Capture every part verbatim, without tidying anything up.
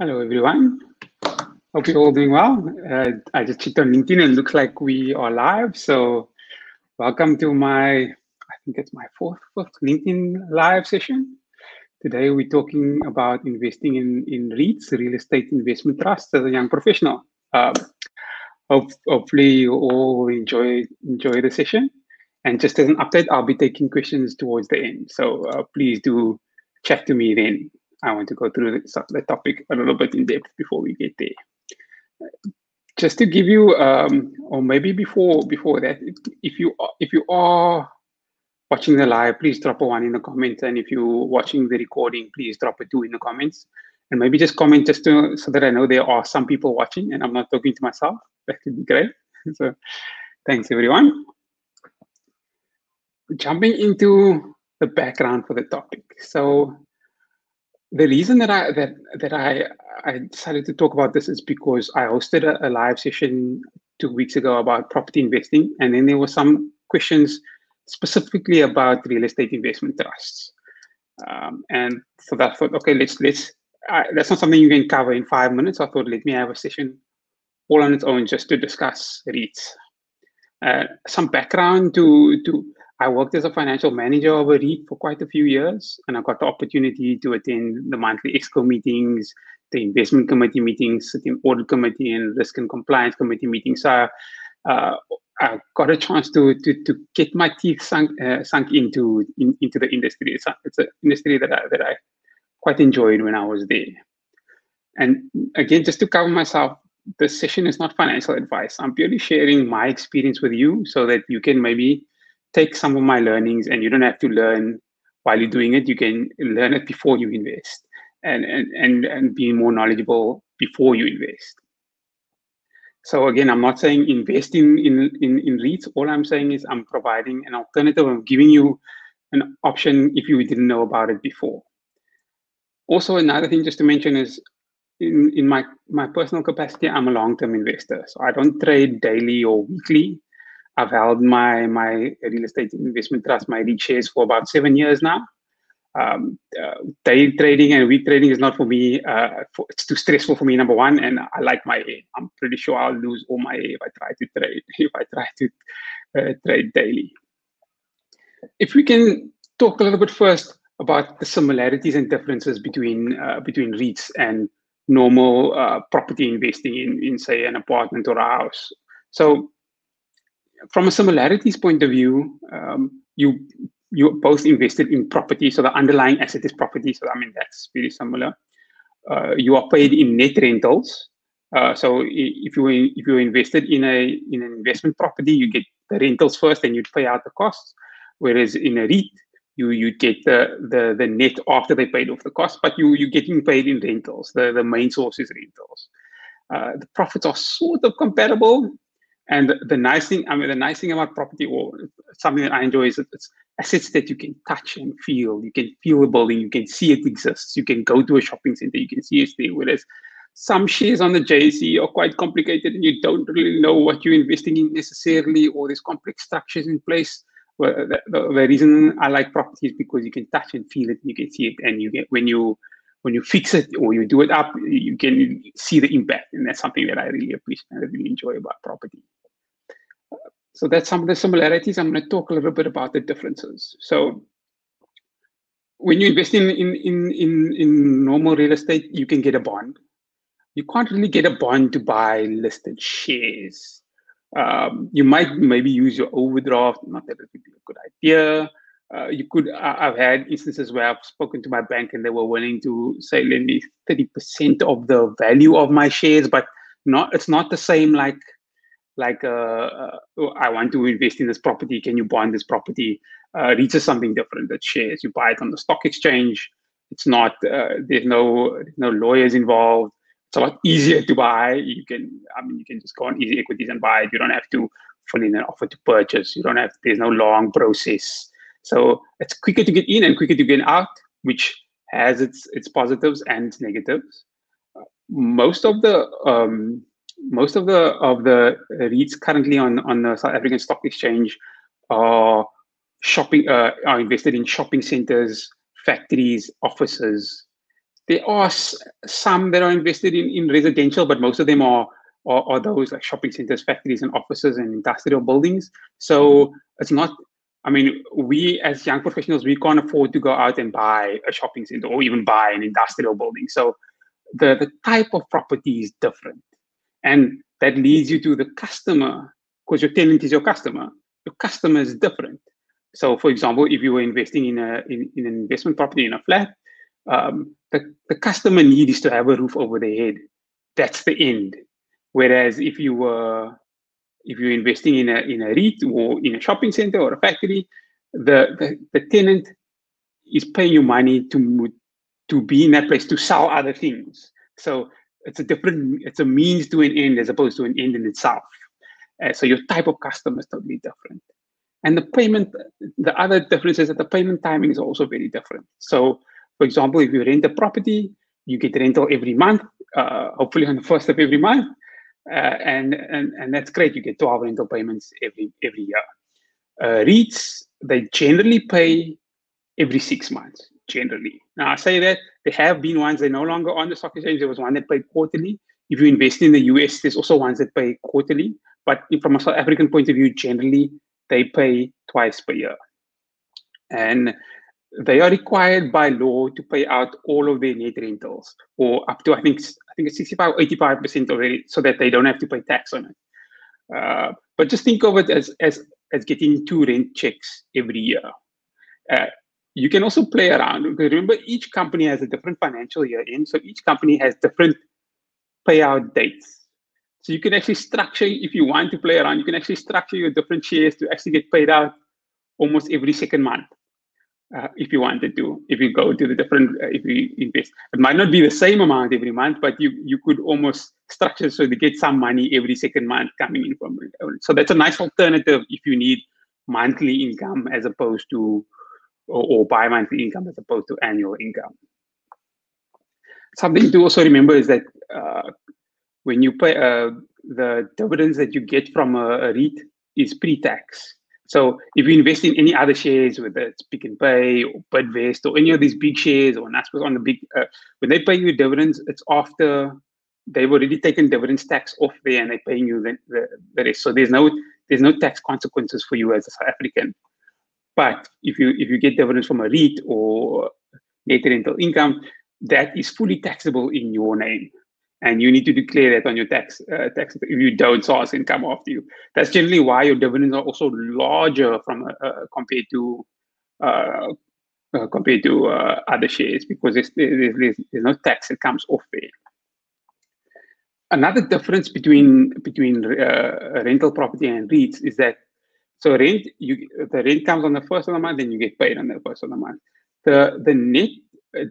Hello, everyone. Hope you're all doing well. Uh, I just checked on LinkedIn and it looks like we are live. So welcome to my, I think it's my fourth, fourth LinkedIn live session. Today, we're talking about investing in, in REITs, real estate investment trusts as a young professional. Um, hope, hopefully you all enjoy, enjoy the session. And just as an update, I'll be taking questions towards the end. So uh, please do chat to me then. I want to go through the topic a little bit in depth before we get there. Just to give you, um, or maybe before before that, if you are, if you are watching the live, please drop a one in the comments, and if you're watching the recording, please drop a two in the comments, and maybe just comment just to so that I know there are some people watching, and I'm not talking to myself. That would be great. So, thanks everyone. Jumping into the background for the topic, so. The reason that I that that I I decided to talk about this is because I hosted a, a live session two weeks ago about property investing, and then there were some questions specifically about real estate investment trusts. Um, and so that I thought, okay, let's let's I, that's not something you can cover in five minutes. I thought, let me have a session all on its own just to discuss REITs. Uh, some background to to. I worked as a financial manager of a REIT for quite a few years, and I got the opportunity to attend the monthly EXCO meetings, the investment committee meetings, sitting audit committee and risk and compliance committee meetings. So uh, I got a chance to to, to get my teeth sunk uh, sunk into in, into the industry. It's, a, it's an industry that I, that I quite enjoyed when I was there. And again, just to cover myself, this session is not financial advice. I'm purely sharing my experience with you so that you can maybe take some of my learnings, and you don't have to learn while you're doing it. You can learn it before you invest and, and, and, and be more knowledgeable before you invest. So again, I'm not saying invest in, in, in, in REITs. All I'm saying is I'm providing an alternative. I'm giving you an option if you didn't know about it before. Also, another thing just to mention is in, in my, my personal capacity, I'm a long-term investor. So I don't trade daily or weekly. I've held my, my real estate investment trust, my REIT shares, for about seven years now. Um, uh, day trading and week trading is not for me. Uh, for, it's too stressful for me, number one, and I like my air. I'm pretty sure I'll lose all my air if I try to trade, if I try to uh, trade daily. If we can talk a little bit first about the similarities and differences between, uh, between REITs and normal uh, property investing in, in, say, an apartment or a house. So, from a similarities point of view, um, you you both invested in property, so the underlying asset is property. So I mean that's very similar. Uh, you are paid in net rentals. Uh, so if you if you invested in a in an investment property, you get the rentals first, and you'd pay out the costs. Whereas in a REIT, you you get the the the net after they paid off the cost, but you you're getting paid in rentals. The the main source is rentals. Uh, the profits are sort of comparable. And the nice thing, I mean, the nice thing about property, or something that I enjoy, is that it's assets that you can touch and feel. You can feel the building, you can see it exists. You can go to a shopping center, you can see it there. Whereas some shares on the J S E are quite complicated, and you don't really know what you're investing in necessarily, or there's complex structures in place. Well, the, the, the reason I like property is because you can touch and feel it, and you can see it, and you get when you when you fix it or you do it up, you can see the impact, and that's something that I really appreciate and I really enjoy about property. So that's some of the similarities. I'm going to talk a little bit about the differences. So when you invest in, in, in, in, in normal real estate, you can get a bond. You can't really get a bond to buy listed shares. Um, you might maybe use your overdraft. Not that it would be a good idea. Uh, you could. I've had instances where I've spoken to my bank and they were willing to say, lend me thirty percent of the value of my shares, but not. It's not the same like Like, uh, uh, I want to invest in this property. Can you bond this property? Uh, REITs is something different. That shares, you buy it on the stock exchange. It's not. Uh, there's no no lawyers involved. It's a lot easier to buy. You can. I mean, you can just go on Easy Equities and buy it. You don't have to fill in an offer to purchase. You don't have. There's no long process. So it's quicker to get in and quicker to get out, which has its its positives and its negatives. Most of the um, Most of the of the REITs currently on on the South African Stock Exchange are shopping uh, are invested in shopping centers, factories, offices. There are some that are invested in, in residential, but most of them are, are, are those like shopping centers, factories and offices and industrial buildings. So it's not, I mean, we as young professionals, we can't afford to go out and buy a shopping center or even buy an industrial building. So the, the type of property is different. And that leads you to the customer, because your tenant is your customer. Your customer is different. So for example, if you were investing in, a, in, in an investment property in a flat, um, the, the customer need is to have a roof over their head. That's the end. Whereas if you were, if you're investing in a, in a REIT or in a shopping center or a factory, the, the, the tenant is paying you money to, to be in that place, to sell other things. So it's a different, it's a means to an end as opposed to an end in itself. Uh, so your type of customer is totally different. And the payment, the other difference is that the payment timing is also very different. So for example, if you rent a property, you get rental every month, uh, hopefully on the first of every month. Uh, and, and, and that's great. You get twelve rental payments every, every year. Uh, REITs, they generally pay every six months, generally. Now I say that there have been ones, they're no longer on the stock exchange. There was one that paid quarterly. If you invest in the U S, there's also ones that pay quarterly. But from a South African point of view, generally, they pay twice per year. And they are required by law to pay out all of their net rentals, or up to, I think, I think it's sixty-five, eighty-five percent already, so that they don't have to pay tax on it. Uh, but just think of it as, as, as getting two rent checks every year. Uh, you can also play around, because remember, each company has a different financial year end, so each company has different payout dates. So you can actually structure, if you want to play around, you can actually structure your different shares to actually get paid out almost every second month. Uh, if you wanted to, if you go to the different, uh, if you invest, it might not be the same amount every month, but you you could almost structure so they get some money every second month coming in from it. So that's a nice alternative if you need monthly income as opposed to, or, or bi-monthly income as opposed to annual income. Something to also remember is that uh, when you pay, uh, the dividends that you get from a, a REIT is pre-tax. So if you invest in any other shares, whether it's Pick and Pay or Bidvest or any of these big shares or Naspers on the big, uh, when they pay you dividends, it's after they've already taken dividends tax off there and they're paying you the, the, the rest. So there's no there's no tax consequences for you as a South African. But if you if you get dividends from a REIT or net rental income, that is fully taxable in your name. And you need to declare that on your tax, uh, tax if you don't, S A R S can come after you. That's generally why your dividends are also larger from uh, compared to uh, uh, compared to uh, other shares, because there's, there's, there's no tax that comes off there. Another difference between between uh, rental property and REITs is that so rent you the rent comes on the first of the month, and you get paid on the first of the month. The the net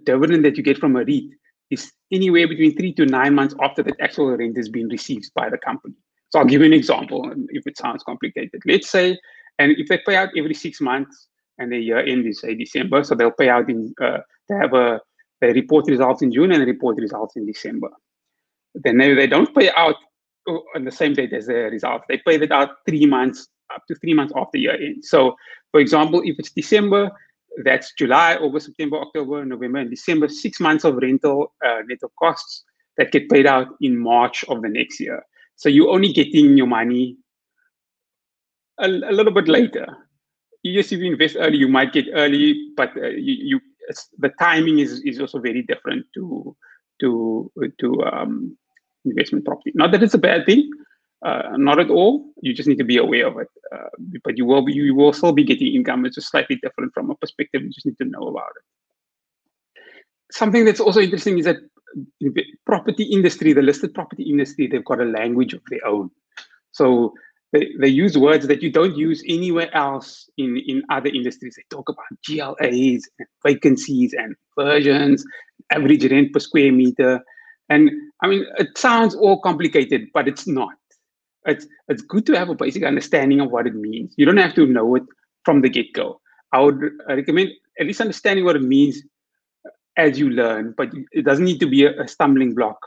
dividend that you get from a REIT is anywhere between three to nine months after that actual rent has been received by the company. So I'll give you an example if it sounds complicated. Let's say, and if they pay out every six months and the year end is, say, December, so they'll pay out in, uh, they have a, they report results in June and they report results in December. Then they, they don't pay out on the same date as the results. They pay that out three months, up to three months after year end. So for example, if it's December, that's July, August, September, October, November, and December, six months of rental uh, net of costs that get paid out in March of the next year. So you're only getting your money a, a little bit later. Yes, if you invest early, you might get early, but uh, you, you the timing is, is also very different to, to, to um, investment property. Not that it's a bad thing, uh, not at all. You just need to be aware of it. Uh, but you will be, you will still be getting income. It's just slightly different from a perspective. You just need to know about it. Something that's also interesting is that the property industry, the listed property industry, they've got a language of their own. So they, they use words that you don't use anywhere else in, in other industries. They talk about G L As, and vacancies, and versions, average rent per square meter. And I mean, it sounds all complicated, but it's not. It's, it's good to have a basic understanding of what it means. You don't have to know it from the get-go. I would recommend at least understanding what it means as you learn, but it doesn't need to be a, a stumbling block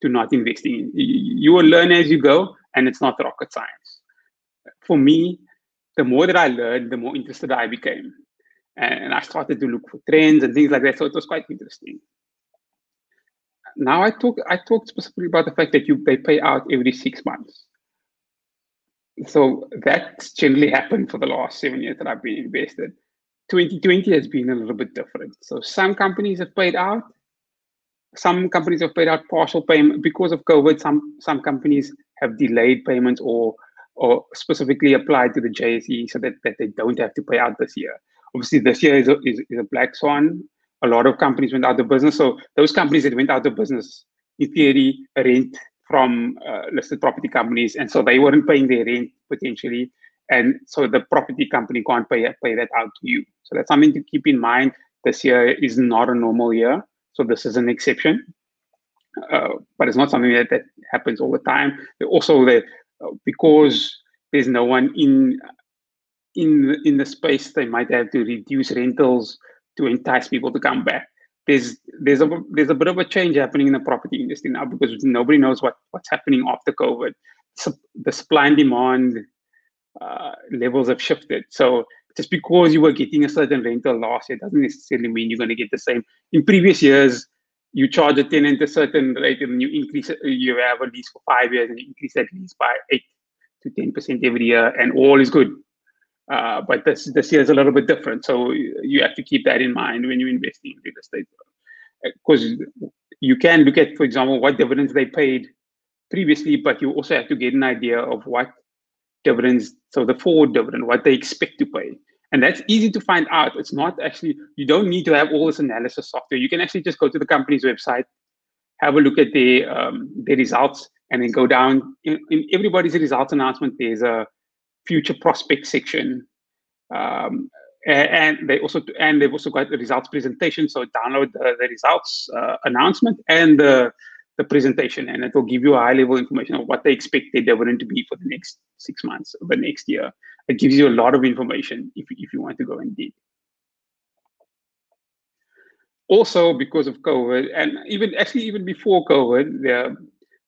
to not investing. You, you will learn as you go, and it's not rocket science. For me, the more that I learned, the more interested I became. And I started to look for trends and things like that, so it was quite interesting. Now I talk, I talked specifically about the fact that you they pay out every six months. So that's generally happened for the last seven years that I've been invested. twenty twenty has been a little bit different. So some companies have paid out. Some companies have paid out partial payment because of COVID. Some some companies have delayed payments or or specifically applied to the J S E so that, that they don't have to pay out this year. Obviously, this year is a, is, is a black swan. A lot of companies went out of business. So those companies that went out of business, in theory, rent from uh, listed property companies. And so they weren't paying their rent potentially. And so the property company can't pay, pay that out to you. So that's something to keep in mind. This year is not a normal year. So this is an exception. Uh, but it's not something that, that happens all the time. Also, the, uh, because there's no one in, in, in the space, they might have to reduce rentals to entice people to come back. There's there's a there's a bit of a change happening in the property industry now because nobody knows what, what's happening after COVID. So the supply and demand uh, levels have shifted. So just because you were getting a certain rental last year doesn't necessarily mean you're going to get the same. In previous years, you charge a tenant a certain rate and you increase you have a lease for five years and you increase that lease by eight to ten percent every year, and all is good. Uh, but this this year is a little bit different, so you have to keep that in mind when you're investing in real estate. Because you can look at, for example, what dividends they paid previously, but you also have to get an idea of what dividends, so the forward dividend, what they expect to pay, and that's easy to find out. It's not actually you don't need to have all this analysis software. You can actually just go to the company's website, have a look at their um, their results, and then go down in, in everybody's results announcement. There's a future prospect section, um, and, and they also and they've also got the results presentation. So download the, the results uh, announcement and the the presentation, and it will give you high level information of what they expect their dividend to be for the next six months, or the next year. It gives you a lot of information if if you want to go and dig. Also, because of COVID, and even actually even before COVID, the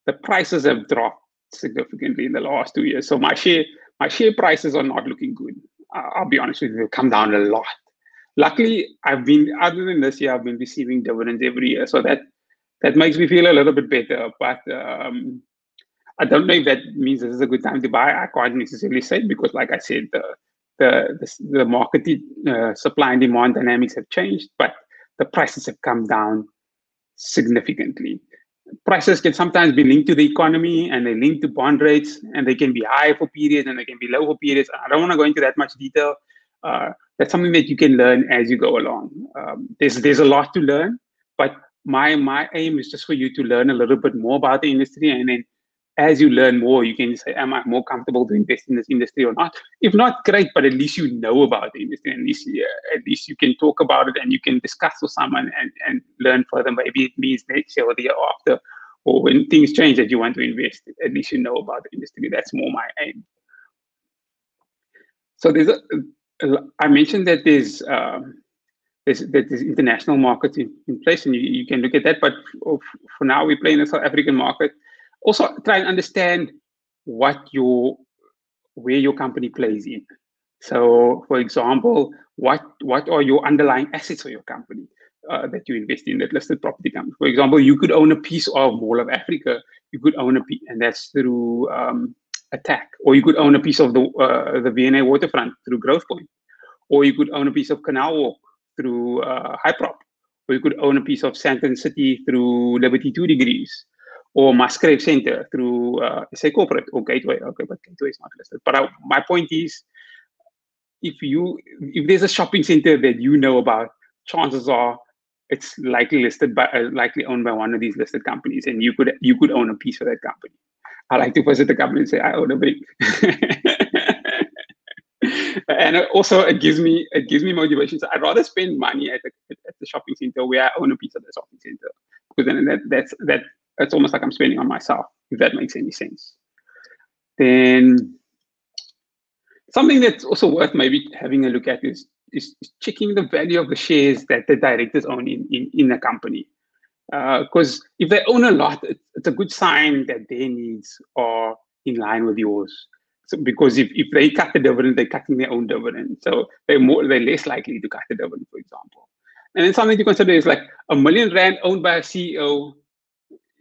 the prices have dropped significantly in the last two years. So my share. My share prices are not looking good. I'll be honest with you, they've come down a lot. Luckily, I've been, other than this year, I've been receiving dividends every year. So that that makes me feel a little bit better. But um, I don't know if that means this is a good time to buy. I can't necessarily say because, like I said, the the, the, the market uh, supply and demand dynamics have changed, but the prices have come down significantly. Prices can sometimes be linked to the economy, and they link to bond rates, and they can be high for periods, and they can be low for periods. I don't want to go into that much detail. Uh, that's something that you can learn as you go along. Um, there's there's a lot to learn, but my my aim is just for you to learn a little bit more about the industry, and then as you learn more, you can say, am I more comfortable to invest in this industry or not? If not, great, but at least you know about the industry, and at least, uh, at least you can talk about it and you can discuss with someone and, and learn further. Maybe it means next year or the year after, or when things change that you want to invest, at least you know about the industry. That's more my aim. So there's a, I mentioned that there's, um, there's, that there's international markets in, in place, and you, you can look at that, but for now we play in the South African market. Also, try and understand what your where your company plays in. So, for example, what what are your underlying assets for your company uh, that you invest in, that listed property company? For example, you could own a piece of Ball of Africa. You could own a piece, and that's through um, Attacq, or you could own a piece of the uh, the V and A waterfront through Growthpoint, or you could own a piece of Canal Walk through uh, Hyprop, or you could own a piece of Sandton City through Liberty Two Degrees, or Musgrave Center through, uh, say, corporate or gateway. Okay, but gateway is not listed. But I, my point is, if you if there's a shopping center that you know about, chances are it's likely listed by, uh, likely owned by one of these listed companies, and you could you could own a piece of that company. I like to visit the company and say I own a big. And also, it gives me it gives me motivation. So I'd rather spend money at the, at the shopping center where I own a piece of the shopping center, because then that that's that. That's almost like I'm spending on myself, if that makes any sense. Then something that's also worth maybe having a look at is, is, is checking the value of the shares that the directors own in, in, in a company. Because uh, if they own a lot, it, it's a good sign that their needs are in line with yours. So because if, if they cut the dividend, they're cutting their own dividend. So they're, more, they're less likely to cut the dividend, for example. And then something to consider is like a million rand owned by a C E O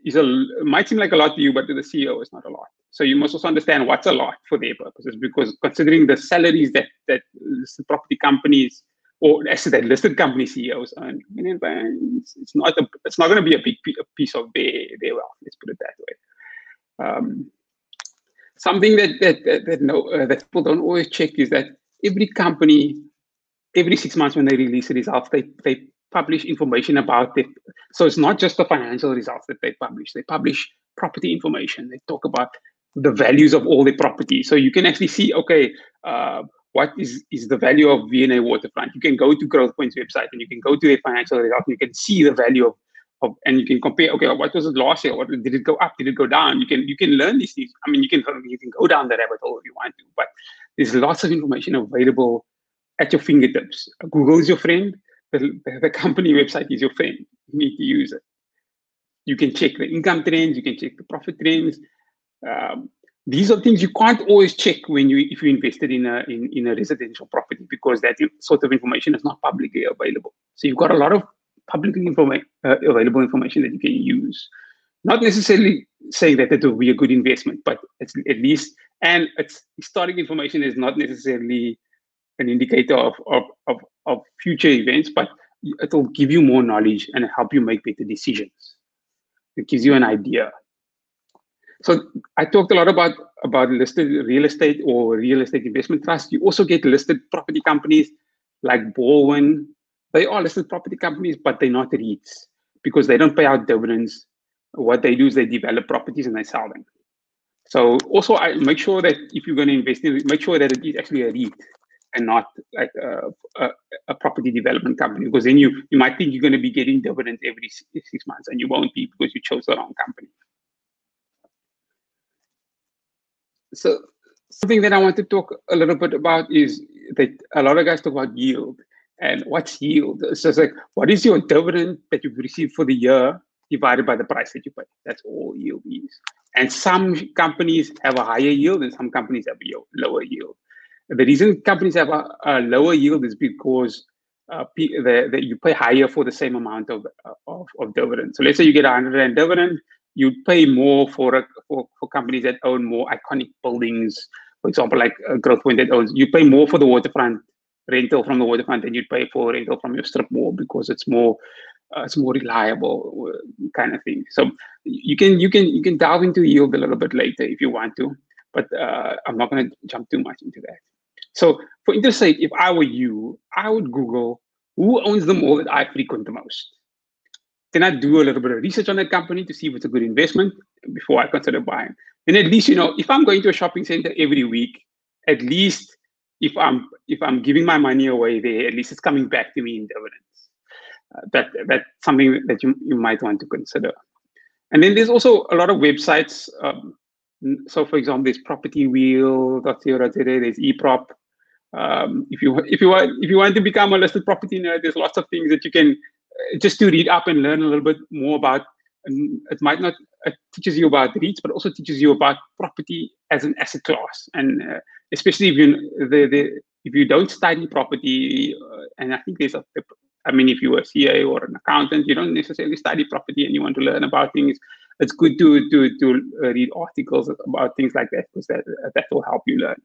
is a might seem like a lot to you, but to the C E O is not a lot. So you must also understand what's a lot for their purposes, because considering the salaries that that listed property companies or actually that listed company C E Os earn, it's not a, it's not going to be a big piece of their their wealth. Let's put it that way. Um, something that that that, that no uh, that people don't always check is that every company, every six months when they release a result, they they publish information about it. So it's not just the financial results that they publish. They publish property information. They talk about the values of all the properties. So you can actually see, okay, uh, what is, is the value of V and A Waterfront? You can go to Growthpoint's website and you can go to their financial results and you can see the value of, of, and you can compare, okay, what was it last year? What, did it go up? Did it go down? You can you can learn these things. I mean, you can, you can go down the rabbit hole if you want to, but there's lots of information available at your fingertips. Google is your friend. The, the company website is your friend. You need to use it. You can check the income trends. You can check the profit trends. Um, these are things you can't always check when you if you invested in a in, in a residential property, because that sort of information is not publicly available. So you've got a lot of publicly informa uh, available information that you can use. Not necessarily saying that it will be a good investment, but it's at least and it's historic information is not necessarily an indicator of of of of future events, but it will give you more knowledge and help you make better decisions. It gives you an idea. So I talked a lot about, about listed real estate or real estate investment trusts. You also get listed property companies like Bowen. They are listed property companies, but they're not REITs because they don't pay out dividends. What they do is they develop properties and they sell them. So also I make sure that if you're going to invest in it, make sure that it is actually a REIT and not like a, a, a property development company, because then you, you might think you're going to be getting dividends every six months and you won't be because you chose the wrong company. So something that I want to talk a little bit about is that a lot of guys talk about yield and what's yield. So it's like, what is your dividend that you've received for the year divided by the price that you pay? That's all yield is. And some companies have a higher yield and some companies have a lower yield. The reason companies have a, a lower yield is because uh, that you pay higher for the same amount of, of, of dividend. So let's say you get one hundred rand dividend, you pay more for, a, for for companies that own more iconic buildings. For example, like uh, Growthpoint that owns, you pay more for the waterfront rental from the waterfront than you'd pay for rental from your strip mall because it's more uh, it's more reliable kind of thing. So you can you can you can delve into yield a little bit later if you want to, but uh, I'm not going to jump too much into that. So for interest's sake, if I were you, I would Google who owns the mall that I frequent the most. Then I do a little bit of research on that company to see if it's a good investment before I consider buying. And at least, you know, if I'm going to a shopping center every week, at least if I'm if I'm giving my money away there, at least it's coming back to me in dividends. Uh, that that's something that you, you might want to consider. And then there's also a lot of websites. Um, so for example, there's PropertyWheel dot co dot za, there's eProp. Um, if you if you want if you want to become a listed property nerd, there's lots of things that you can just to read up and learn a little bit more about. And it might not it teaches you about REITs, but also teaches you about property as an asset class. And uh, especially if you the, the if you don't study property, uh, and I think there's a I mean if you're a C A or an accountant, you don't necessarily study property and you want to learn about things. It's good to to to read articles about things like that because that that will help you learn.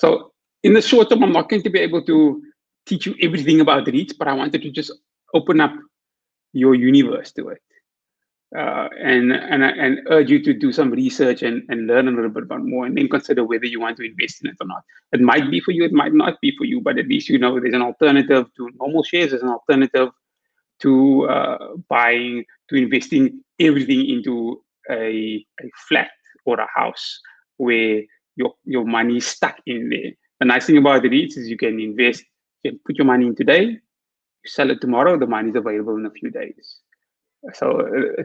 So in the short term, I'm not going to be able to teach you everything about REITs, but I wanted to just open up your universe to it, uh, and and and urge you to do some research and and learn a little bit about more, and then consider whether you want to invest in it or not. It might be for you, it might not be for you, but at least you know there's an alternative to normal shares, there's an alternative to uh, buying, to investing everything into a a flat or a house where your your money is stuck in there. The nice thing about the REITs is you can invest. You can put your money in today, you sell it tomorrow, the money is available in a few days. So, uh,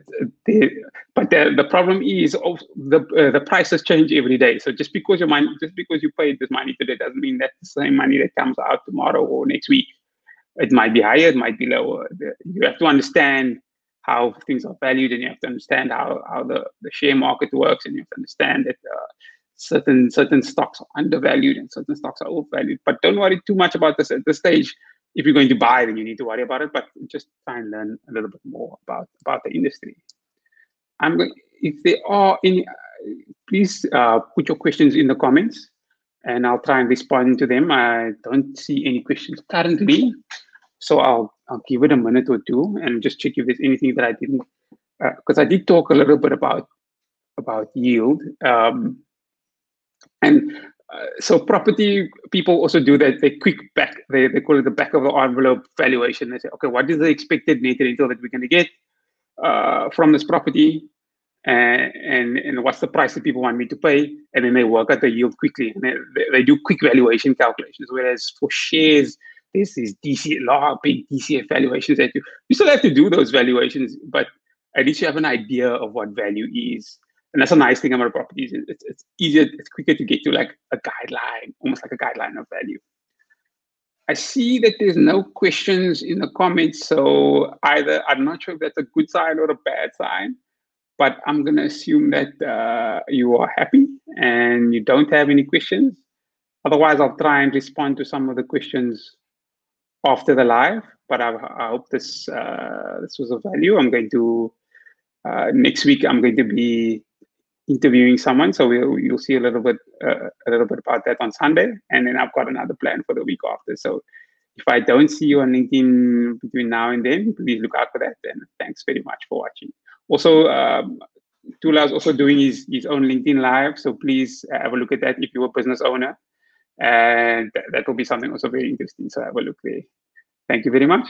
the, but the, the problem is of the uh, the prices change every day. So just because your money, just because you paid this money today, doesn't mean that's the same money that comes out tomorrow or next week. It might be higher, it might be lower. You have to understand how things are valued, and you have to understand how how the, the share market works, and you have to understand that. Uh, Certain certain stocks are undervalued and certain stocks are overvalued. But don't worry too much about this at this stage. If you're going to buy, then you need to worry about it. But just try and learn a little bit more about about the industry. I'm going, if there are any, please uh, put your questions in the comments and I'll try and respond to them. I don't see any questions currently, so I'll, I'll give it a minute or two and just check if there's anything that I didn't, because uh, I did talk a little bit about about yield. Um, and uh, so property people also do that, they quick back, they, they call it the back of the envelope valuation. They say, okay, what is the expected net rental that we're gonna get uh, from this property? And, and and what's the price that people want me to pay, and then they work out the yield quickly. And they, they do quick valuation calculations. Whereas for shares, this is D C F, large big D C F valuations that you you still have to do those valuations, but at least you have an idea of what value is. And that's a nice thing about properties. It's it's easier, it's quicker to get to like a guideline, almost like a guideline of value. I see that there's no questions in the comments, so either I'm not sure if that's a good sign or a bad sign. But I'm going to assume that uh, you are happy and you don't have any questions. Otherwise, I'll try and respond to some of the questions after the live. But I, I hope this uh, this was of value. I'm going to, uh, next week, I'm going to be interviewing someone. So we'll, you'll see a little bit uh, a little bit about that on Sunday. And then I've got another plan for the week after. So if I don't see you on LinkedIn between now and then, please look out for that. And thanks very much for watching. Also, um, Tula is also doing his, his own LinkedIn Live, so please have a look at that if you're a business owner. And that, that will be something also very interesting, so have a look there. Thank you very much.